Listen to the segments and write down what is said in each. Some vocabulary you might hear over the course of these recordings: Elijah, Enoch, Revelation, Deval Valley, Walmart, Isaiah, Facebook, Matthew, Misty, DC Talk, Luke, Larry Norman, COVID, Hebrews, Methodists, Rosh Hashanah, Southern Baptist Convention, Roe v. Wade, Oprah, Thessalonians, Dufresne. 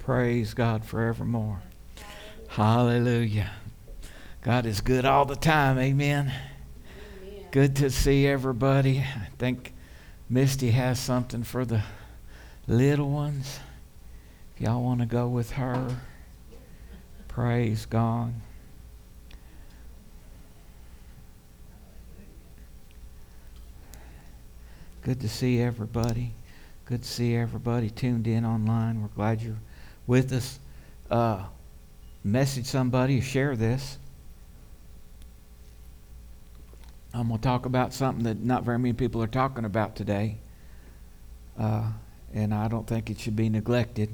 Praise God forevermore. Hallelujah. God is good all the time. Amen. Amen. Good to see everybody. I think Misty has something for the little ones. If y'all want to go with her, praise God. Good to see everybody. Good to see everybody tuned in online. We're glad you're with us. Message somebody, share this. I'm going to talk about something that not very many people are talking about today. And I don't think it should be neglected.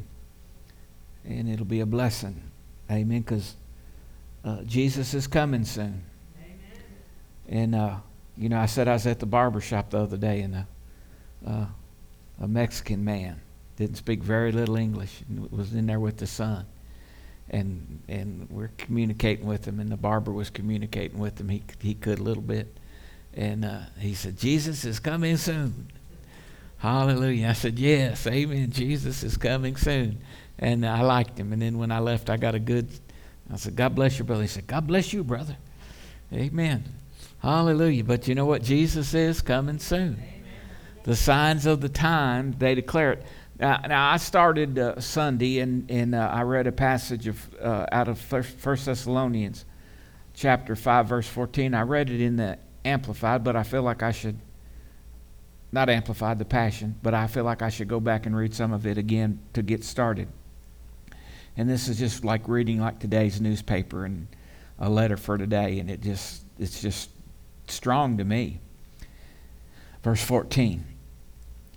And it'll be a blessing. Amen. Because Jesus is coming soon. Amen. And, you know, I said I was at the barber shop the other day, and a Mexican man didn't speak very little English and was in there with the son. And we're communicating with him, and the barber was communicating with him. He could a little bit. And he said, Jesus is coming soon. Hallelujah. I said, yes, amen, Jesus is coming soon. And I liked him. And then when I left, I said, God bless your brother. He said, God bless you, brother. Amen. Hallelujah. But you know what? Jesus is coming soon. Amen. The signs of the time, they declare it. Now I started Sunday, and I read a passage out of 1 Thessalonians chapter 5, verse 14. I read it in the Amplified, but I feel like I should, not Amplified, the Passion, but I feel like I should go back and read some of it again to get started. And this is just like reading like today's newspaper and a letter for today, and it's just strong to me. Verse 14.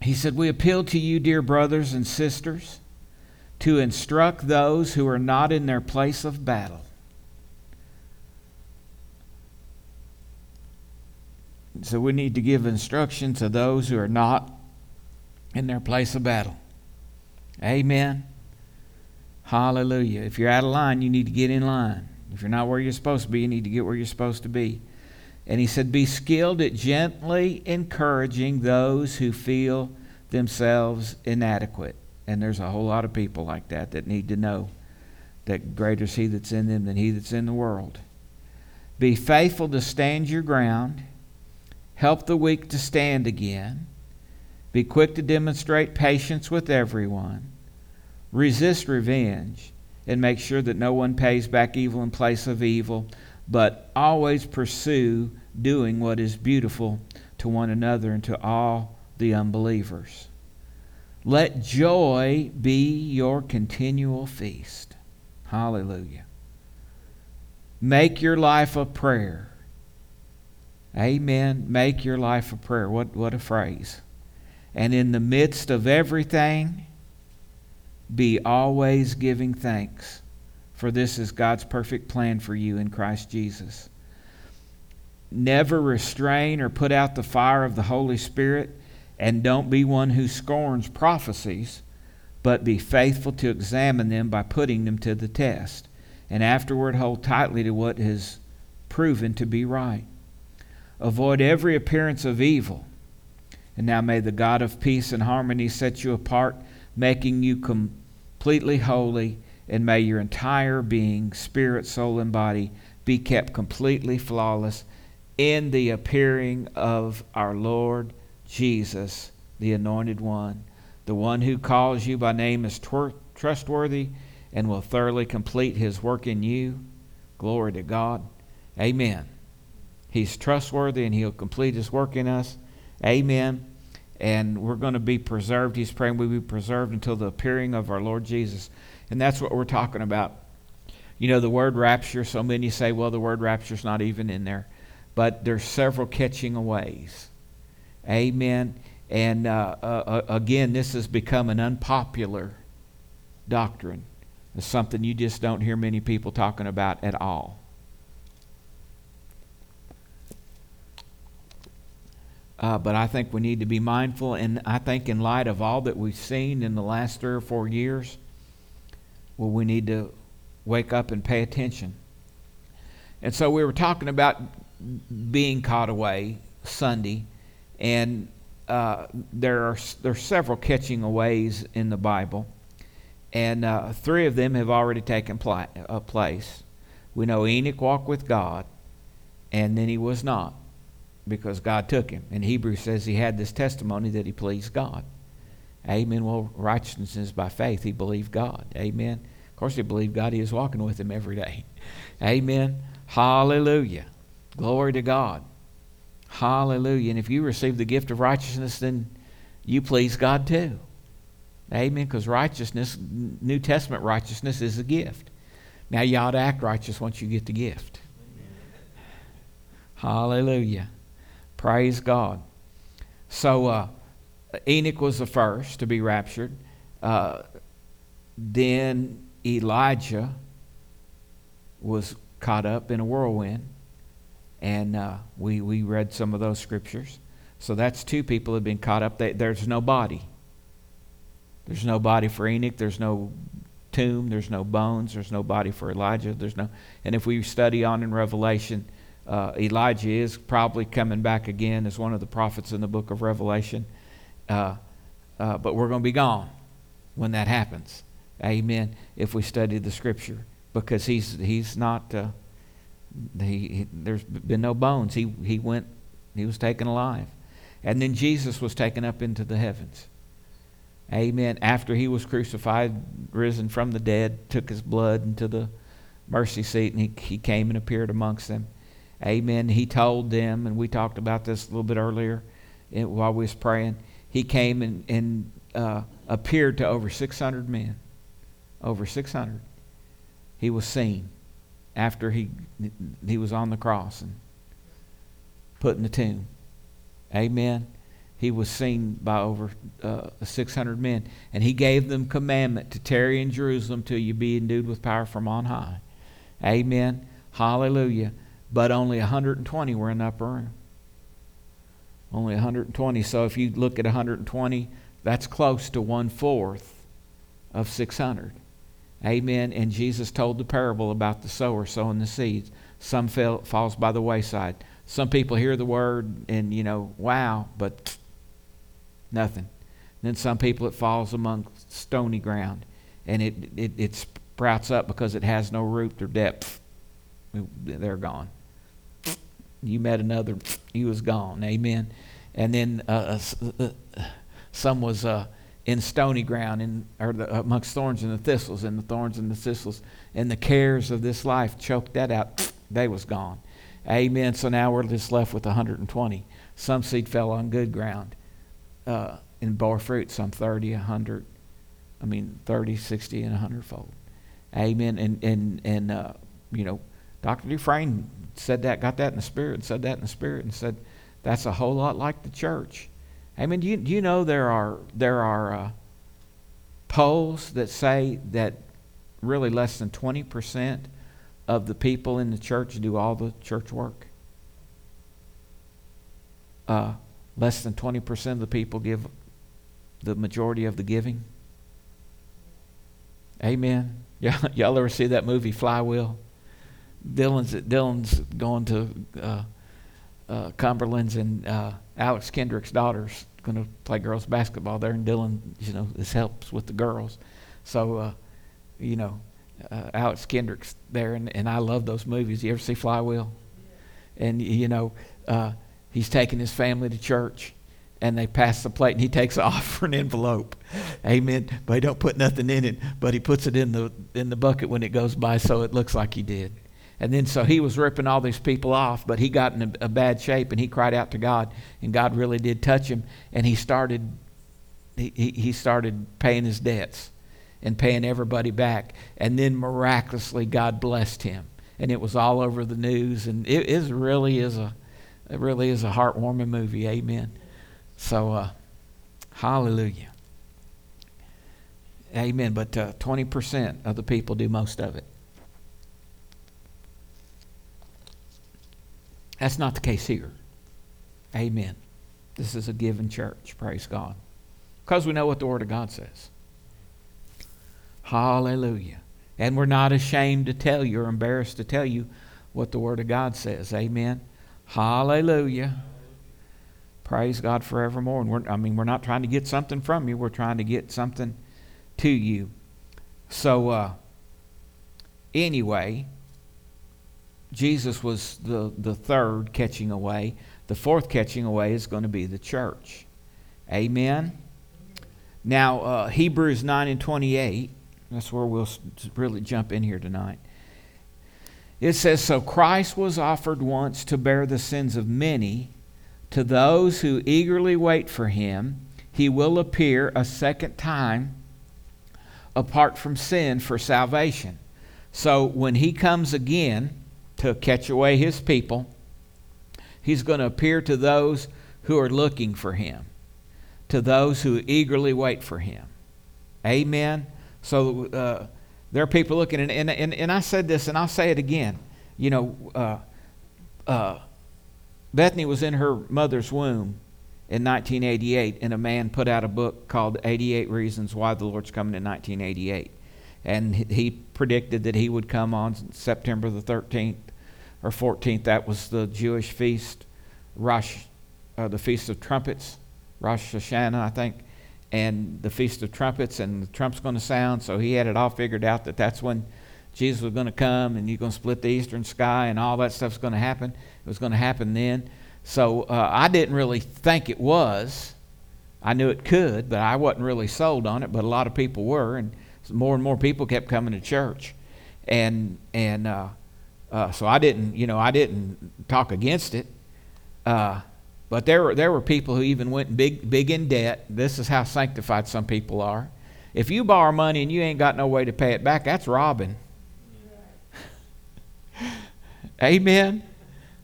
He said, we appeal to you, dear brothers and sisters, to instruct those who are not in their place of battle. So we need to give instruction to those who are not in their place of battle. Amen. Hallelujah. If you're out of line, you need to get in line. If you're not where you're supposed to be, you need to get where you're supposed to be. And he said, be skilled at gently encouraging those who feel themselves inadequate. And there's a whole lot of people like that need to know that greater is he that's in them than he that's in the world. Be faithful to stand your ground. Help the weak to stand again. Be quick to demonstrate patience with everyone. Resist revenge and make sure that no one pays back evil in place of evil, but always pursue doing what is beautiful to one another and to all the unbelievers. Let joy be your continual feast. Hallelujah. Make your life a prayer. Amen. Make your life a prayer. What a phrase. And in the midst of everything, be always giving thanks. For this is God's perfect plan for you in Christ Jesus. Never restrain or put out the fire of the Holy Spirit, and don't be one who scorns prophecies, but be faithful to examine them by putting them to the test, and afterward hold tightly to what has proven to be right. Avoid every appearance of evil, and now may the God of peace and harmony set you apart, making you completely holy, and may your entire being, spirit, soul, and body, be kept completely flawless in the appearing of our Lord Jesus, the Anointed One. The one who calls you by name is trustworthy and will thoroughly complete his work in you. Glory to God. Amen. He's trustworthy and he'll complete his work in us. Amen. And we're going to be preserved. He's praying we be preserved until the appearing of our Lord Jesus. And that's what we're talking about. You know, the word rapture, so many say, well, the word rapture's not even in there. But there's several catching aways. Amen. And again, this has become an unpopular doctrine. It's something you just don't hear many people talking about at all. But I think we need to be mindful. And I think in light of all that we've seen in the last 3 or 4 years, well, we need to wake up and pay attention. And so we were talking about being caught away Sunday, and there are several catching aways in the Bible. And three of them have already taken place. We know Enoch walked with God, and then he was not, because God took him. And Hebrews says he had this testimony that he pleased God. Amen. Well, righteousness is by faith. He believed God. Amen. Of course, he believed God. He was walking with him every day. Amen. Hallelujah. Glory to God. Hallelujah. And if you receive the gift of righteousness, then you please God too. Amen. Because righteousness, New Testament righteousness, is a gift. Now you ought to act righteous once you get the gift. Amen. Hallelujah. Praise God. So Enoch was the first to be raptured. Then Elijah was caught up in a whirlwind. And we read some of those scriptures. So that's two people have been caught up. There's no body. There's no body for Enoch. There's no tomb. There's no bones. There's no body for Elijah. And if we study on in Revelation, Elijah is probably coming back again as one of the prophets in the book of Revelation. But we're going to be gone when that happens. Amen. If we study the scripture, because he's not. There's been no bones. He went. He was taken alive, and then Jesus was taken up into the heavens. Amen. After he was crucified, risen from the dead, took his blood into the mercy seat, and he came and appeared amongst them. Amen. He told them, and we talked about this a little bit earlier while we was praying. He came and appeared to over 600 men. Over 600. He was seen after he was on the cross and put in the tomb. Amen. He was seen by over 600 men. And he gave them commandment to tarry in Jerusalem till you be endued with power from on high. Amen. Hallelujah. But only 120 were in the upper room. Only 120. So if you look at 120, that's close to 1/4 of 600. Amen. And Jesus told the parable about the sower sowing the seeds. Some falls by the wayside. Some people hear the word and, wow, but nothing. And then some people, it falls among stony ground, and it sprouts up because it has no root or depth. They're gone. You met another, he was gone. Amen. And then some was in stony ground, amongst thorns and the thistles, and the thorns and the thistles and the cares of this life choked that out. They was gone. Amen. So now we're just left with 120. Some seed fell on good ground and bore fruit, some 30, 60, and 100 fold. Amen. And Dr. Dufresne said that, got that in the Spirit, and said that in the Spirit, and said that's a whole lot like the church. Amen. Do you know there are polls that say that really less than 20% of the people in the church do all the church work. Less than 20% of the people give the majority of the giving. Amen. Y'all ever see that movie Flywheel? Dylan's going to Cumberland's, and Alex Kendrick's daughter's going to play girls basketball there, and Dylan, this helps with the girls. So, Alex Kendrick's there, and I love those movies. You ever see Flywheel? Yeah. And, he's taking his family to church, and they pass the plate, and he takes off for an envelope. Amen. But he don't put nothing in it, but he puts it in the bucket when it goes by, so it looks like he did. And then so he was ripping all these people off, but he got in a bad shape, and he cried out to God, and God really did touch him, and he started paying his debts and paying everybody back. And then miraculously God blessed him, and it was all over the news, and it really is a heartwarming movie. Amen. So hallelujah. Amen. But 20% of the people do most of it. That's not the case here. Amen. This is a given church. Praise God. Because we know what the Word of God says. Hallelujah. And we're not ashamed to tell you or embarrassed to tell you what the Word of God says. Amen. Hallelujah. Praise God forevermore. And we're not trying to get something from you. We're trying to get something to you. So anyway, Jesus was the third catching away. The fourth catching away is going to be the church. Amen. Now, Hebrews 9:28, that's where we'll really jump in here tonight. It says, so Christ was offered once to bear the sins of many. To those who eagerly wait for him, he will appear a second time apart from sin for salvation. So when he comes again to catch away his people, he's going to appear to those who are looking for him, to those who eagerly wait for him. Amen. So there are people looking, and I said this, and I'll say it again. You know, Bethany was in her mother's womb in 1988, and a man put out a book called 88 Reasons Why the Lord's Coming in 1988. And he predicted that he would come on September the 13th or 14th. That was the Jewish feast, the Feast of Trumpets, Rosh Hashanah, I think, and the Feast of Trumpets, and the trump's going to sound. So he had it all figured out that that's when Jesus was going to come, and you're going to split the eastern sky, and all that stuff's going to happen. It was going to happen then. So I didn't really think it was. I knew it could, but I wasn't really sold on it. But a lot of people were, and more people kept coming to church, and so I didn't talk against it. But there were people who even went big in debt. This is how sanctified some people are. If you borrow money and you ain't got no way to pay it back, that's robbing. Amen.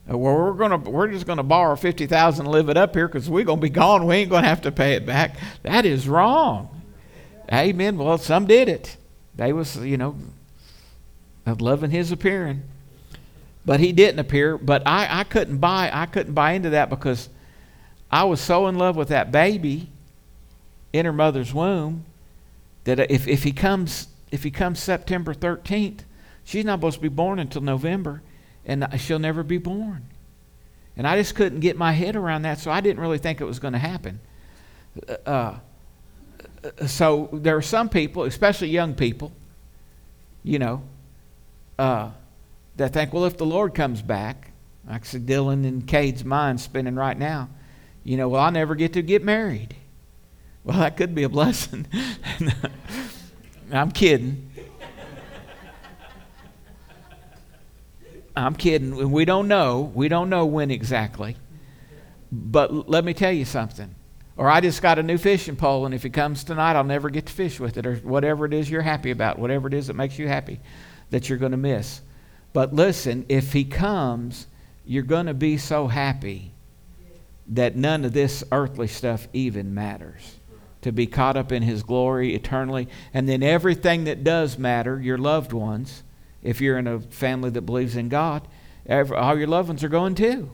Well, we're just gonna borrow $50,000 and live it up here because we're gonna be gone. We ain't gonna have to pay it back. That is wrong. Amen. Well, some did it. They was, loving his appearing, but he didn't appear. But I couldn't buy into that because I was so in love with that baby in her mother's womb that if he comes September 13th, she's not supposed to be born until November. And she'll never be born. And I just couldn't get my head around that, so I didn't really think it was going to happen. So there are some people, especially young people, that think, well, if the Lord comes back, like I said, Dylan and Cade's mind's spinning right now, well, I'll never get to get married. Well, that could be a blessing. I'm kidding. I'm kidding. We don't know. We don't know when exactly. But let me tell you something. Or I just got a new fishing pole, and if it comes tonight, I'll never get to fish with it, or whatever it is you're happy about, whatever it is that makes you happy that you're going to miss. But listen, if he comes, you're going to be so happy that none of this earthly stuff even matters. To be caught up in his glory eternally. And then everything that does matter, your loved ones, if you're in a family that believes in God, all your loved ones are going too.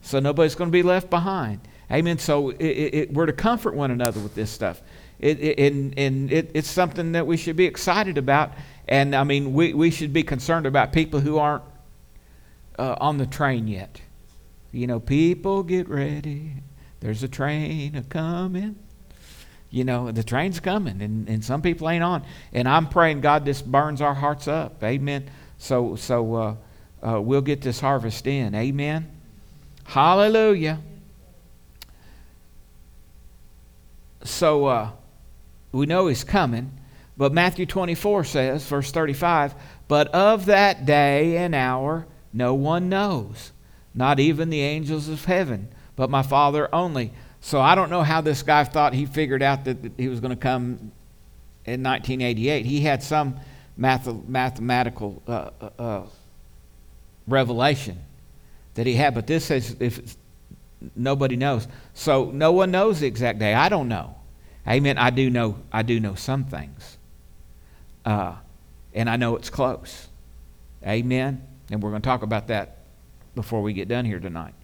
So nobody's going to be left behind. Amen. So we're to comfort one another with this stuff. It's something that we should be excited about. And, I mean, we should be concerned about people who aren't on the train yet. People get ready. There's a train a-coming. The train's coming, and some people ain't on. And I'm praying, God, this burns our hearts up. Amen. So we'll get this harvest in. Amen. Hallelujah. So we know he's coming. But Matthew 24 says, verse 35, but of that day and hour no one knows, not even the angels of heaven, but my Father only. So I don't know how this guy thought he figured out that he was going to come in 1988. He had some mathematical revelation that he had, but this says if nobody knows. So no one knows the exact day. I don't know. Amen. I do know some things, and I know it's close. Amen. And we're going to talk about that before we get done here tonight.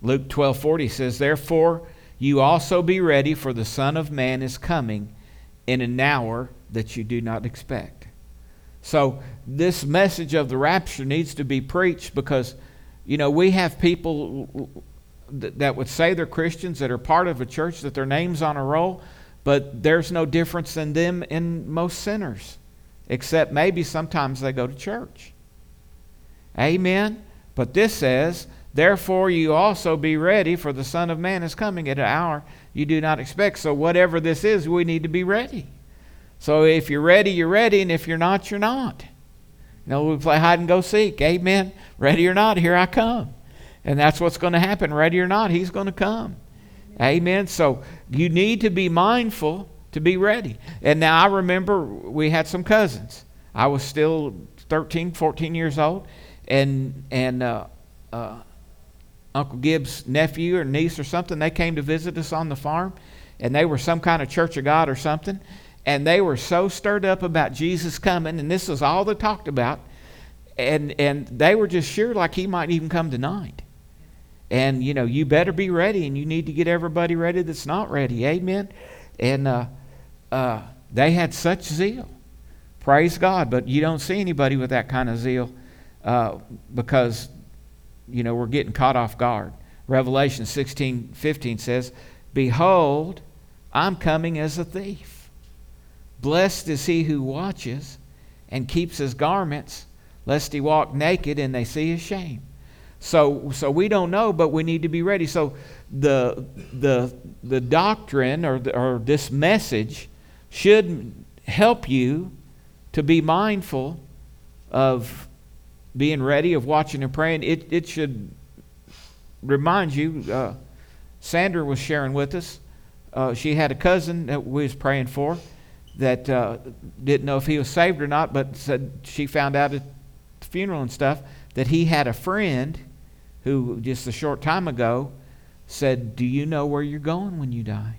Luke 12:40 says, therefore you also be ready, for the Son of Man is coming in an hour that you do not expect. So this message of the rapture needs to be preached because, we have people that would say they're Christians that are part of a church that their name's on a roll, But there's no difference in them in most sinners, except maybe sometimes they go to church. Amen? But this says, therefore you also be ready, for the Son of Man is coming at an hour you do not expect. So whatever this is, we need to be ready. So if you're ready, you're ready, and if you're not, you're not. You know, we play hide and go seek. Amen? Ready or not, here I come. And that's what's going to happen. Ready or not, he's going to come. Amen. So you need to be mindful to be ready. And now I remember we had some cousins. I was still 13, 14 years old. And Uncle Gibbs' nephew or niece or something, they came to visit us on the farm. And they were some kind of Church of God or something. And they were so stirred up about Jesus coming. And this was all they talked about. And they were just sure like he might even come tonight. And, you know, you better be ready, and you need to get everybody ready that's not ready. Amen? And they had such zeal. Praise God. But you don't see anybody with that kind of zeal because, you know, we're getting caught off guard. Revelation 16:15 says, behold, I'm coming as a thief. Blessed is he who watches and keeps his garments, lest he walk naked and they see his shame. So we don't know, but we need to be ready. So the doctrine or this message should help you to be mindful of being ready, of watching and praying. It should remind you. Sandra was sharing with us. She had a cousin that we was praying for that didn't know if he was saved or not, but said she found out at the funeral and stuff that he had a friend who just a short time ago said, do you know where you're going when you die?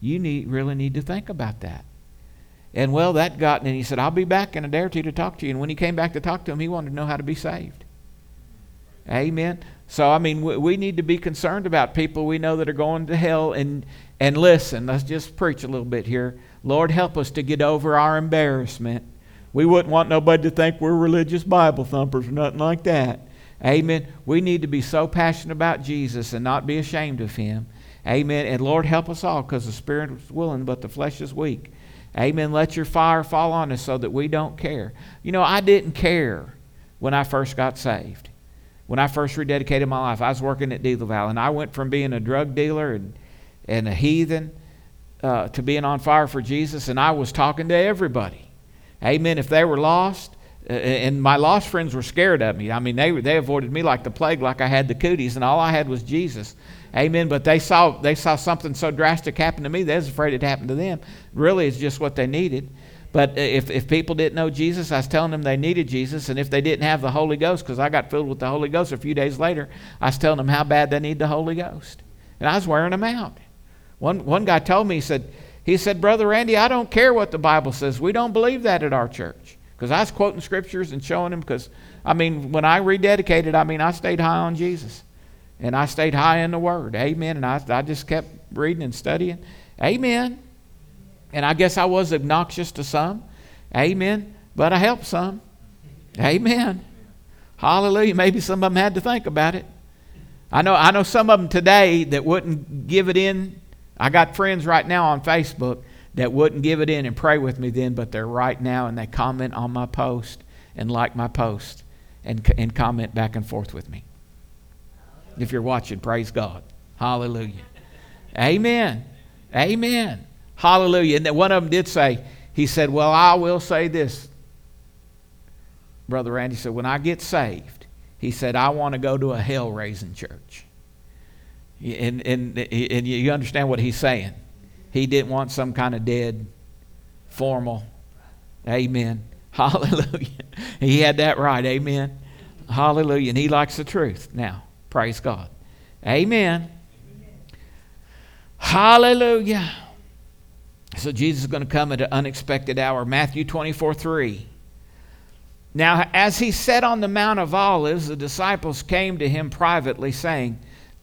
You really need to think about that. And well, that got, and he said, I'll be back in a day or two to talk to you. And when he came back to talk to him, he wanted to know how to be saved. Amen. So, I mean, we need to be concerned about people we know that are going to hell. And listen, let's just preach a little bit here. Lord, help us to get over our embarrassment. We wouldn't want nobody to think we're religious Bible thumpers or nothing like that. Amen. We need to be so passionate about Jesus and not be ashamed of him. Amen. And Lord, help us all, because the spirit is willing, but the flesh is weak. Amen. Let your fire fall on us so that we don't care. You know, I didn't care when I first got saved. When I first rededicated my life, I was working at Deval Valley, and I went from being a drug dealer and a heathen to being on fire for Jesus, and I was talking to everybody. Amen. If they were lost, and my lost friends were scared of me. I mean, they avoided me like the plague, like I had the cooties, and all I had was Jesus. Amen. But they saw something so drastic happen to me, they was afraid it happened to them. Really, it's just what they needed. But if people didn't know Jesus, I was telling them they needed Jesus. And if they didn't have the Holy Ghost, because I got filled with the Holy Ghost a few days later, I was telling them how bad they need the Holy Ghost. And I was wearing them out. One guy told me, he said, Brother Randy, I don't care what the Bible says. We don't believe that at our church. Because I was quoting scriptures and showing him, because, I mean, when I rededicated, I mean, I stayed high on Jesus. And I stayed high in the Word. Amen. And I just kept reading and studying. Amen. And I guess I was obnoxious to some. Amen. But I helped some. Amen. Hallelujah. Maybe some of them had to think about it. I know some of them today that wouldn't give it in. I got friends right now on Facebook that wouldn't give it in and pray with me then, but they're right now, and they comment on my post and like my post and comment back and forth with me. If you're watching, praise God. Hallelujah. Amen. Amen. Hallelujah. And one of them did say, he said, well, I will say this. Brother Randy said, when I get saved, he said, I want to go to a hell-raising church. And you understand what he's saying. He didn't want some kind of dead, formal, amen, hallelujah. He had that right, amen, hallelujah. And he likes the truth now, praise God, amen, hallelujah. So Jesus is going to come at an unexpected hour. Matthew 24:3. Now, as he sat on the Mount of Olives, the disciples came to him privately, saying,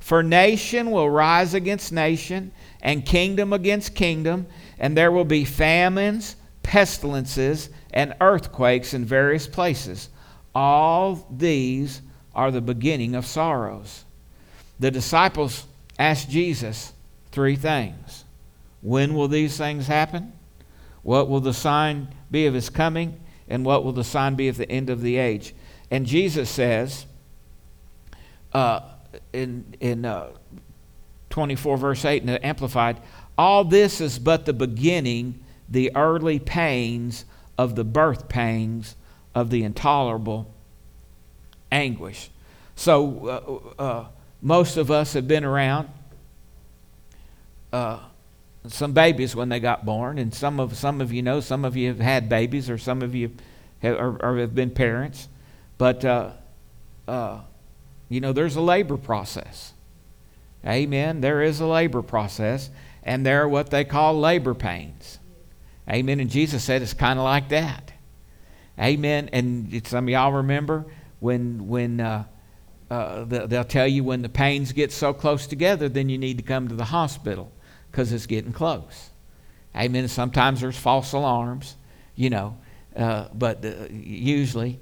For nation will rise against nation, and kingdom against kingdom, and there will be famines, pestilences, and earthquakes in various places. All these are the beginning of sorrows. The disciples asked Jesus three things. When will these things happen? What will the sign be of his coming? And what will the sign be at the end of the age? And Jesus says, in 24 verse 8 in the Amplified, all this is but the beginning, the early pains of the birth pangs of the intolerable anguish. So most of us have been around some babies when they got born, and some of you know, some of you have had babies, or some of you have been parents. But you know, there's a labor process. Amen. There is a labor process, and there are what they call labor pains. Amen. And Jesus said it's kind of like that. Amen. And some of y'all remember when they'll tell you when the pains get so close together, then you need to come to the hospital because it's getting close. Amen. And sometimes there's false alarms, you know, but usually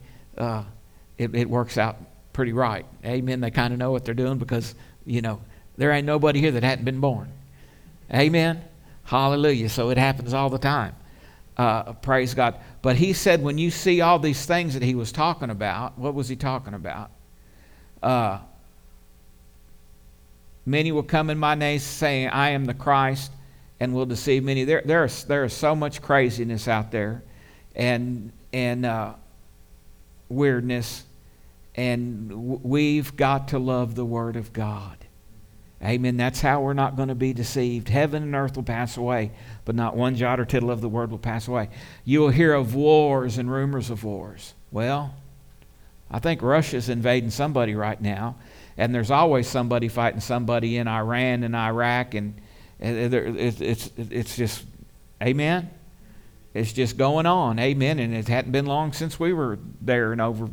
it works out pretty right. Amen. They kind of know what they're doing because, you know, there ain't nobody here that hadn't been born. Amen. Hallelujah. So it happens all the time. Praise God. But he said when you see all these things that he was talking about, what was he talking about? Many will come in my name saying, I am the Christ, and will deceive many. There is so much craziness out there and weirdness. And we've got to love the Word of God. Amen. That's how we're not going to be deceived. Heaven and earth will pass away, but not one jot or tittle of the Word will pass away. You will hear of wars and rumors of wars. Well, I think Russia's invading somebody right now, and there's always somebody fighting somebody in Iran and Iraq, and it's just, amen? It's just going on, amen? And it hadn't been long since we were there and over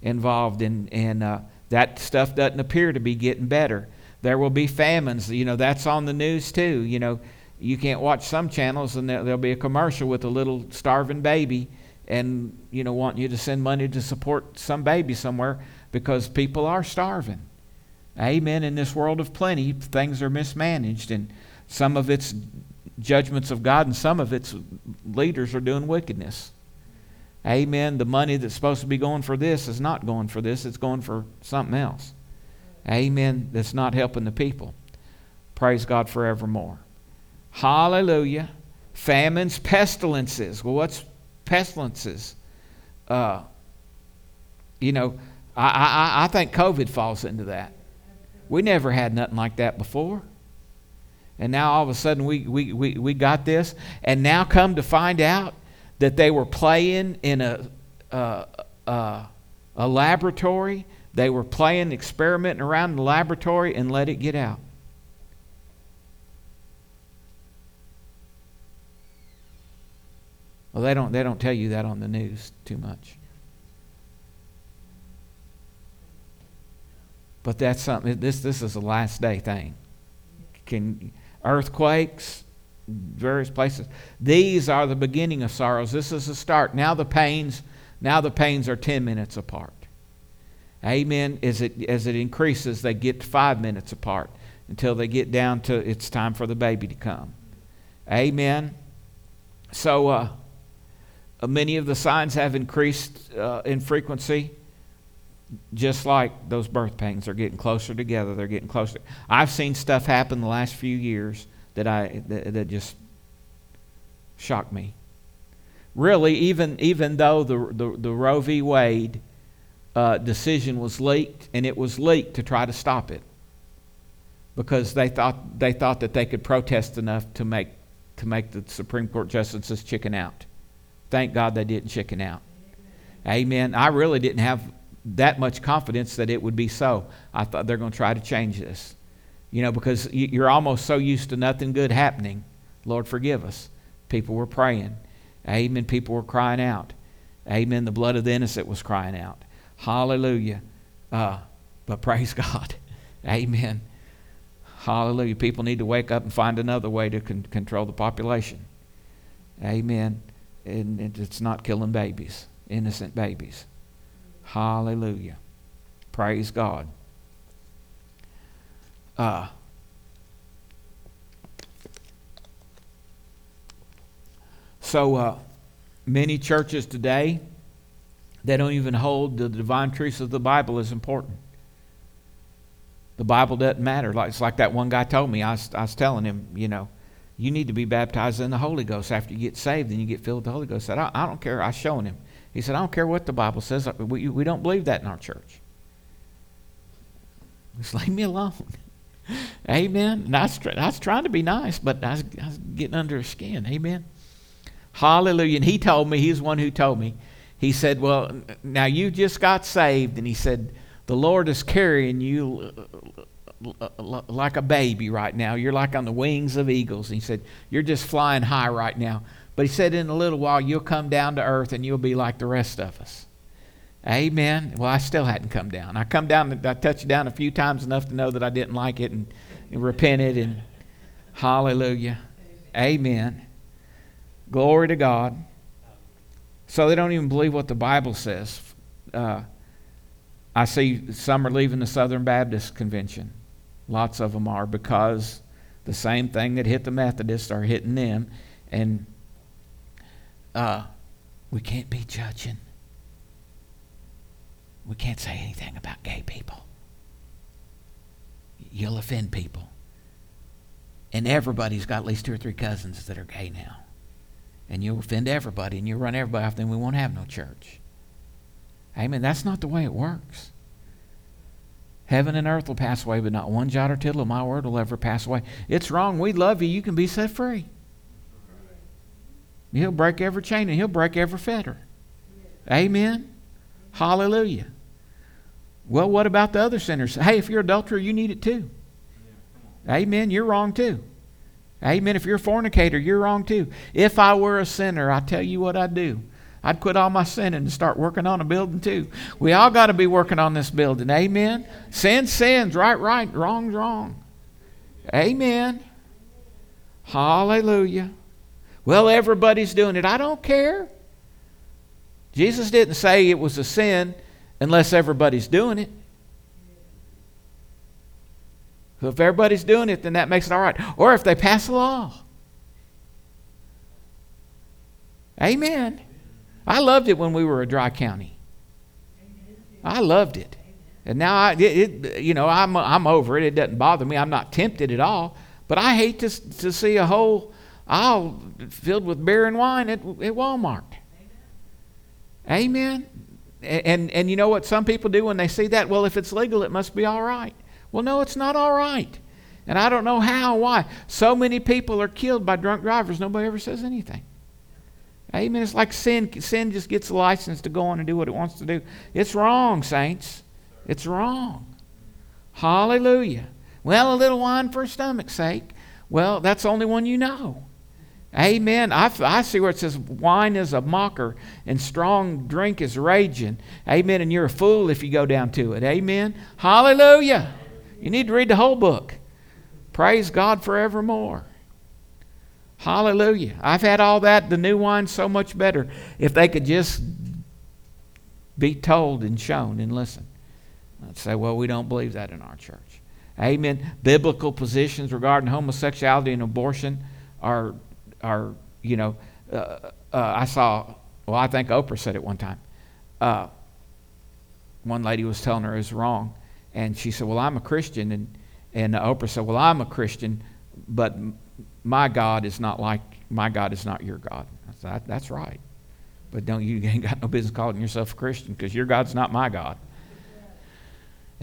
involved in that stuff doesn't appear to be getting better. There will be famines, you know, that's on the news too. You know, you can't watch some channels and there'll be a commercial with a little starving baby and, you know, wanting you to send money to support some baby somewhere because people are starving. Amen. In this world of plenty, things are mismanaged, and some of it's judgments of God and some of it's leaders are doing wickedness. Amen. The money that's supposed to be going for this is not going for this. It's going for something else. Amen. That's not helping the people. Praise God forevermore. Hallelujah. Famines, pestilences. Well, what's pestilences? You know, I think COVID falls into that. We never had nothing like that before. And now all of a sudden we got this. And now come to find out that they were playing in a laboratory. They were playing, experimenting around in the laboratory and let it get out. Well, they don't tell you that on the news too much. But that's something, this is a last day thing. Earthquakes, various places. These are the beginning of sorrows. This is the start. Now the pains are 10 minutes apart. Amen. As it increases, they get 5 minutes apart until they get down to it's time for the baby to come. Amen. So many of the signs have increased in frequency, just like those birth pains are getting closer together. They're getting closer. I've seen stuff happen the last few years that just shocked me. Really, even though the Roe v. Wade decision was leaked, and it was leaked to try to stop it, because they thought that they could protest enough to make the Supreme Court justices chicken out. Thank God they didn't chicken out. Amen. I really didn't have that much confidence that it would be so. I thought they're going to try to change this. You know, because you're almost so used to nothing good happening Lord, forgive us. People were praying. Amen. People were crying out. Amen. The blood of the innocent was crying out. Hallelujah. But praise God. Amen. Hallelujah. People need to wake up and find another way to control the population. Amen. And it's not killing babies, innocent babies. Hallelujah. Praise God. So many churches today, they don't even hold the divine truths of the Bible as important. The Bible doesn't matter. It's like that one guy told me. I was telling him, you know, you need to be baptized in the Holy Ghost after you get saved and you get filled with the Holy Ghost. I said, I don't care. I was showing him. He said, I don't care what the Bible says. We don't believe that in our church. Just leave me alone. Amen. And I was trying to be nice, but I was getting under his skin. Amen. Hallelujah. And he told me, he's one who told me, he said, well, now you just got saved. And he said, the Lord is carrying you like a baby right now. You're like on the wings of eagles. And he said, you're just flying high right now. But he said, in a little while, you'll come down to earth and you'll be like the rest of us. Amen. Well, I still hadn't come down. I touched down a few times enough to know that I didn't like it and repented. And hallelujah. Amen. Glory to God. So they don't even believe what the Bible says. I see some are leaving the Southern Baptist Convention. Lots of them are, because the same thing that hit the Methodists are hitting them. And we can't be judging. We can't say anything about gay people. You'll offend people. And everybody's got at least 2 or 3 cousins that are gay now. And you'll offend everybody, and you'll run everybody off, then we won't have no church. Amen. That's not the way it works. Heaven and earth will pass away, but not one jot or tittle of my word will ever pass away. It's wrong. We love you. You can be set free. He'll break every chain, and he'll break every fetter. Amen. Hallelujah. Well, what about the other sinners? Hey, if you're an adulterer, you need it too. Amen. You're wrong too. Amen. If you're a fornicator, you're wrong too. If I were a sinner, I tell you what I'd do. I'd quit all my sinning and start working on a building too. We all got to be working on this building. Amen. Sin's. Right. Wrong's wrong. Amen. Hallelujah. Well, everybody's doing it. I don't care. Jesus didn't say it was a sin unless everybody's doing it. So if everybody's doing it, then that makes it all right. Or if they pass a law. Amen. I loved it when we were a dry county. I loved it. And now, I'm over it. It doesn't bother me. I'm not tempted at all. But I hate to see a whole aisle filled with beer and wine at Walmart. Amen. And you know what some people do when they see that? Well, if it's legal, it must be all right. Well, no, it's not all right. And I don't know how or why. So many people are killed by drunk drivers. Nobody ever says anything. Amen. It's like sin. Sin just gets a license to go on and do what it wants to do. It's wrong, saints. It's wrong. Hallelujah. Well, a little wine for stomach's sake. Well, that's the only one you know. Amen. I see where it says wine is a mocker and strong drink is raging. Amen. And you're a fool if you go down to it. Amen. Hallelujah. You need to read the whole book. Praise God forevermore. Hallelujah. I've had all that. The new wine's so much better. If they could just be told and shown and listen. I'd say, well, we don't believe that in our church. Amen. Biblical positions regarding homosexuality and abortion I think Oprah said it one time. One lady was telling her it was wrong. And she said, well, I'm a Christian. And Oprah said, well, I'm a Christian, but my God is not like, my God is not your God. I said, that's right. But you ain't got no business calling yourself a Christian, because your God's not my God.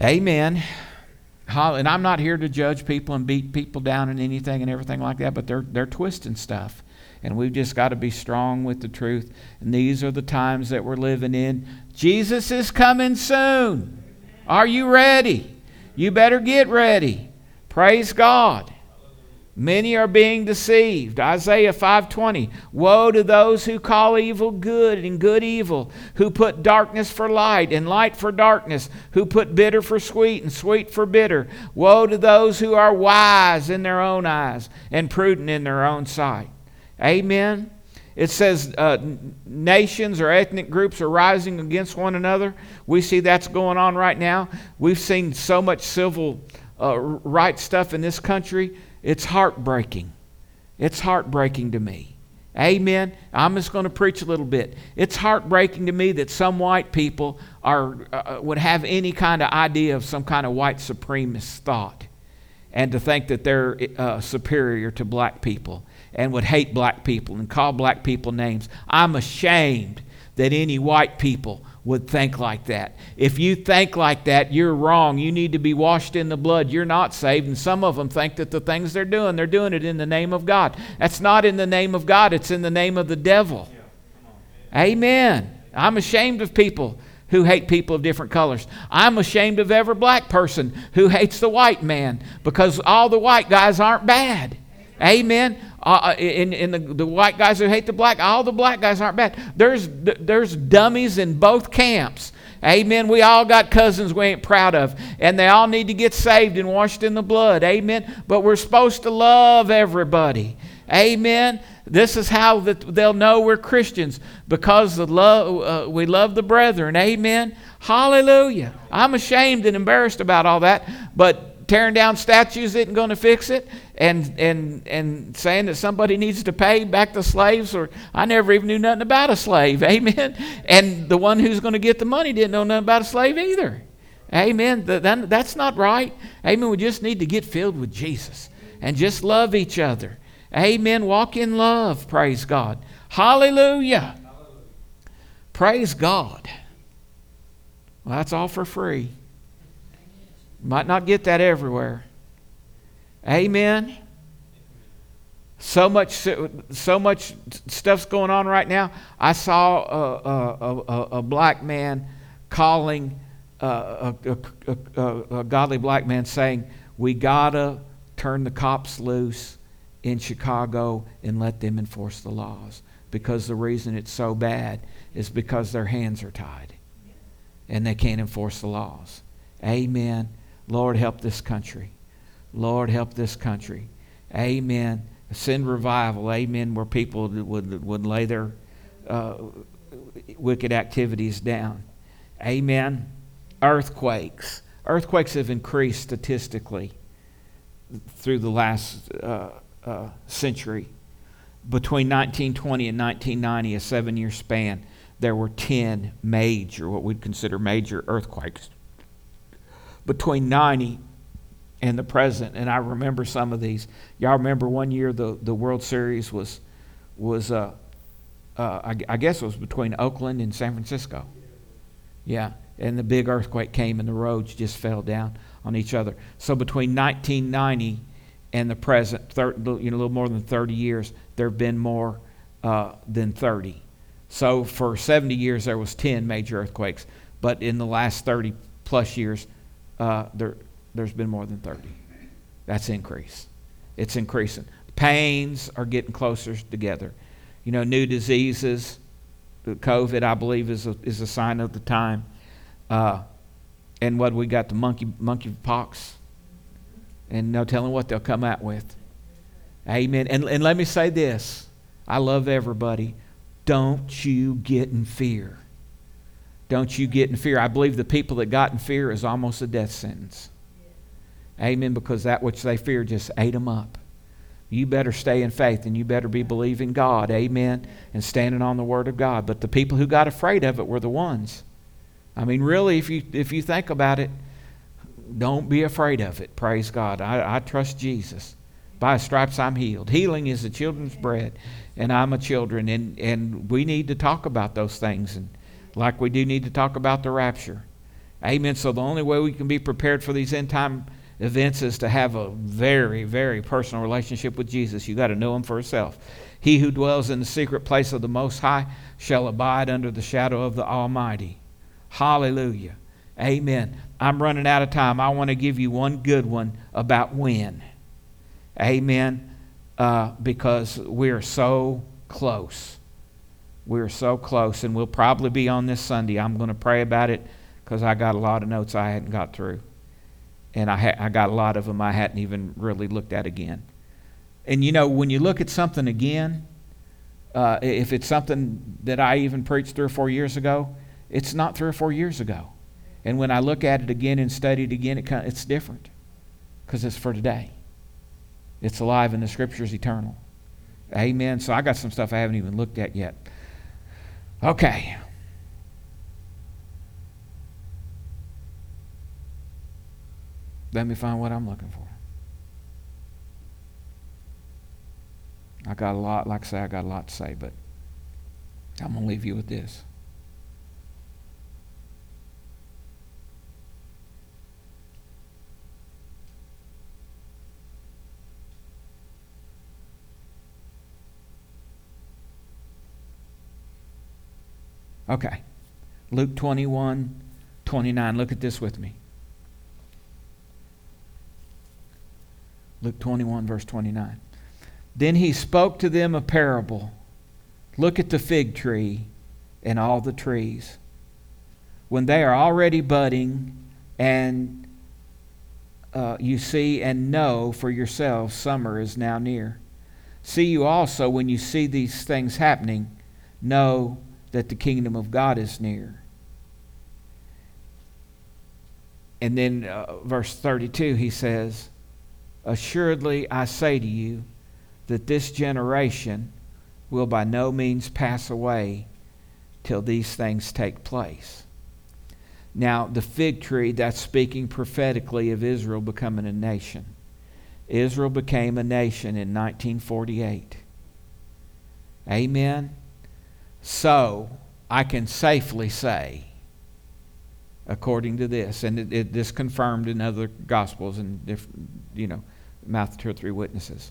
Amen. And I'm not here to judge people and beat people down and anything and everything like that, but they're twisting stuff. And we've just got to be strong with the truth. And these are the times that we're living in. Jesus is coming soon. Are you ready? You better get ready. Praise God. Many are being deceived. Isaiah 5:20. Woe to those who call evil good and good evil, who put darkness for light and light for darkness, who put bitter for sweet and sweet for bitter. Woe to those who are wise in their own eyes and prudent in their own sight. Amen. It says nations or ethnic groups are rising against one another. We see that's going on right now. We've seen so much civil rights stuff in this country. It's heartbreaking. It's heartbreaking to me. Amen. I'm just going to preach a little bit. It's heartbreaking to me that some white people are would have any kind of idea of some kind of white supremacist thought, and to think that they're superior to black people and would hate black people and call black people names. I'm ashamed that any white people would think like that. If you think like that, you're wrong. You need to be washed in the blood. You're not saved. And some of them think that the things they're doing it in the name of God. That's not in the name of God. It's in the name of the devil. Amen. I'm ashamed of people who hate people of different colors. I'm ashamed of every black person who hates the white man, because all the white guys aren't bad. Amen. The white guys who hate the black, all the black guys aren't bad. There's dummies in both camps. Amen. We all got cousins we ain't proud of, and they all need to get saved and washed in the blood. Amen. But we're supposed to love everybody. Amen. This is how they'll know we're Christians, because we love the brethren. Amen. Hallelujah. I'm ashamed and embarrassed about all that, but tearing down statues isn't going to fix it, and saying that somebody needs to pay back the slaves, or I never even knew nothing about a slave. Amen. And the one who's going to get the money didn't know nothing about a slave either. Amen. That's not right. Amen. We just need to get filled with Jesus and just love each other. Amen. Walk in love. Praise God. Hallelujah. Praise God. Well, that's all for free. Might not get that everywhere. Amen. So much stuff's going on right now. I saw a black man calling a godly black man, saying, "We gotta turn the cops loose in Chicago and let them enforce the laws, because the reason it's so bad is because their hands are tied and they can't enforce the laws." Amen. Lord, help this country. Lord, help this country. Amen. Send revival. Amen. Where people would lay their wicked activities down. Amen. Earthquakes. Earthquakes have increased statistically through the last century. Between 1920 and 1990, a 7-year span, there were 10 major, what we'd consider major earthquakes. Between 90 and the present, and I remember some of these. Y'all remember one year the World Series was I guess it was between Oakland and San Francisco. Yeah, and the big earthquake came and the roads just fell down on each other. So between 1990 and the present, a little more than 30 years, there have been more than 30. So for 70 years there was 10 major earthquakes, but in the last 30 plus years, there's been more than 30. That's increase. It's increasing. Pains are getting closer together. You know, new diseases, COVID, I believe, is a sign of the time. And what we got, the monkey pox, and no telling what they'll come out with. Amen. And let me say this: I love everybody. Don't you get in fear. Don't you get in fear. I believe the people that got in fear is almost a death sentence. Amen, because that which they fear just ate them up. You better stay in faith, and you better be believing God, amen, and standing on the Word of God. But the people who got afraid of it were the ones. I mean, really, if you think about it, don't be afraid of it. Praise God. I trust Jesus. By His stripes I'm healed. Healing is the children's bread, and I'm a children, and we need to talk about those things, and like we do need to talk about the rapture. Amen. So the only way we can be prepared for these end time events is to have a very, very personal relationship with Jesus. You got to know Him for yourself. He who dwells in the secret place of the Most High shall abide under the shadow of the Almighty. Hallelujah. Amen. I'm running out of time. I want to give you one good one about when. Amen. Because we're so close. We're so close, and we'll probably be on this Sunday. I'm going to pray about it because I got a lot of notes I hadn't got through. And I got a lot of them I hadn't even really looked at again. And, you know, when you look at something again, if it's something that I even preached 3 or 4 years ago, it's not 3 or 4 years ago. And when I look at it again and study it again, it's different because it's for today. It's alive, and the Scripture is eternal. Amen. So I got some stuff I haven't even looked at yet. Okay. Let me find what I'm looking for. I got a lot, like I say, I got a lot to say, but I'm going to leave you with this. Okay. Luke 21, 29. Look at this with me. Luke 21, verse 29. Then he spoke to them a parable. Look at the fig tree and all the trees. When they are already budding, and you see and know for yourselves, summer is now near. See you also, when you see these things happening, know that the kingdom of God is near. And then verse 32, he says, assuredly I say to you that this generation will by no means pass away till these things take place. Now, the fig tree, that's speaking prophetically of Israel becoming a nation. Israel became a nation in 1948. Amen. So, I can safely say, according to this, and this confirmed in other gospels and different, mouth of 2 or 3 witnesses.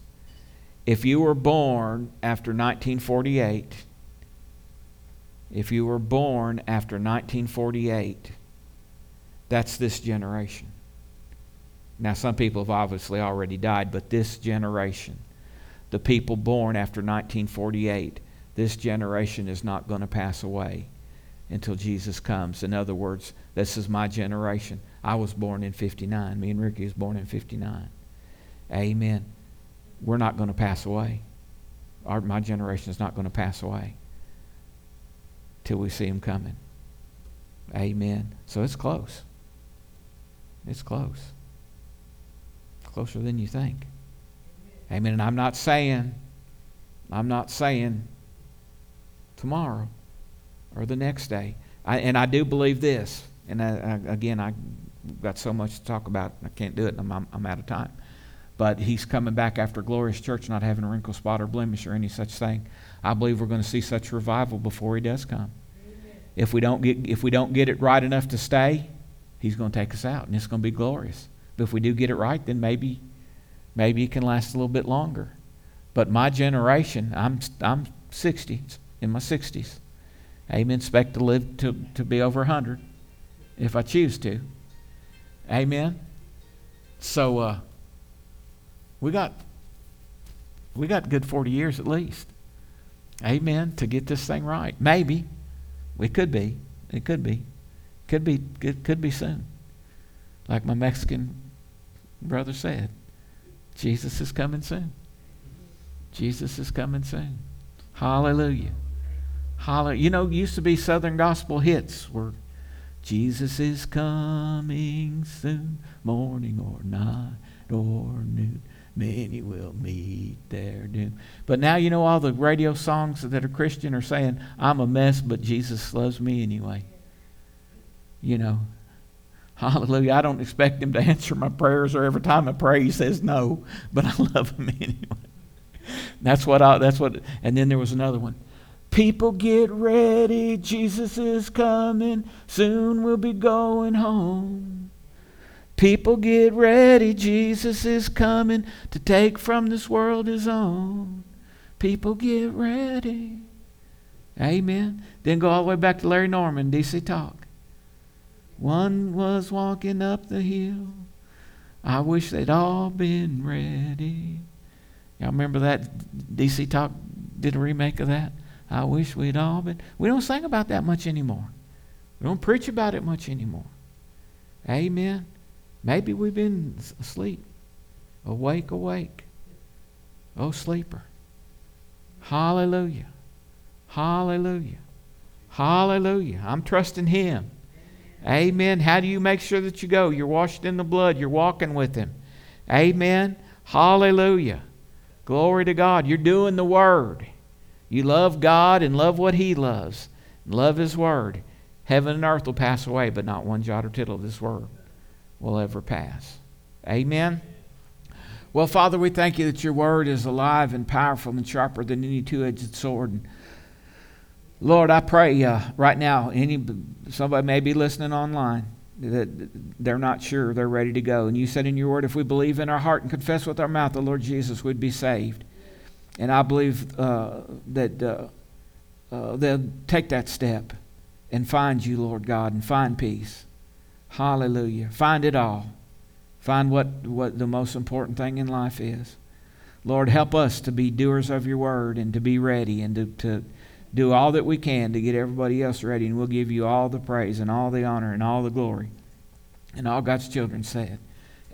If you were born after 1948, that's this generation. Now, some people have obviously already died, but this generation, the people born after 1948, this generation is not going to pass away until Jesus comes. In other words, this is my generation. I was born in 59. Me and Ricky was born in 59. Amen. We're not going to pass away. My generation is not going to pass away till we see him coming. Amen. So it's close. It's close. Closer than you think. Amen. And I'm not saying tomorrow or the next day. I do believe this. And again, I got so much to talk about, I can't do it. I'm out of time. But he's coming back after Glorious Church, not having a wrinkle, spot, or blemish, or any such thing. I believe we're going to see such revival before he does come. Amen. If we don't get it right enough to stay, he's going to take us out, and it's going to be glorious. But if we do get it right, then maybe it can last a little bit longer. But my generation, I'm 60, in my 60s. Amen. Expect to live to be over 100 if I choose to. Amen. So we got good 40 years at least. Amen. To get this thing right. Maybe. It could be. It could be. It could be soon. Like my Mexican brother said, Jesus is coming soon. Jesus is coming soon. Hallelujah. Hallelujah. You know, used to be Southern gospel hits were Jesus is coming soon, morning or night or noon. Many will meet their doom. But now, you know, all the radio songs that are Christian are saying, I'm a mess, but Jesus loves me anyway. You know, hallelujah. I don't expect him to answer my prayers, or every time I pray he says no, but I love him anyway. And then there was another one. People get ready, Jesus is coming, soon we'll be going home. People get ready, Jesus is coming to take from this world his own. People get ready. Amen. Then go all the way back to Larry Norman, DC Talk. One was walking up the hill. I wish they'd all been ready. Y'all remember that? DC Talk did a remake of that. I wish we'd all been. We don't sing about that much anymore. We don't preach about it much anymore. Amen. Maybe we've been asleep. Awake, awake. Oh, sleeper. Hallelujah. Hallelujah. Hallelujah. I'm trusting Him. Amen. How do you make sure that you go? You're washed in the blood. You're walking with Him. Amen. Hallelujah. Glory to God. You're doing the Word. You love God and love what He loves. Love His Word. Heaven and earth will pass away, but not one jot or tittle of this Word will ever pass. Amen. Well, Father, we thank You that Your Word is alive and powerful and sharper than any two-edged sword. And Lord, I pray right now, somebody may be listening online that they're not sure, they're ready to go. And You said in Your Word, if we believe in our heart and confess with our mouth the Lord Jesus, we'd be saved. And I believe that they'll take that step and find You, Lord God, and find peace. Hallelujah. Find it all. Find what the most important thing in life is. Lord, help us to be doers of Your Word and to be ready and to do all that we can to get everybody else ready, and we'll give You all the praise and all the honor and all the glory. And all God's children said,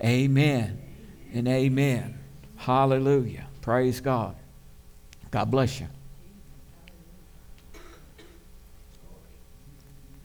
amen and amen. Hallelujah. Praise God. God bless you.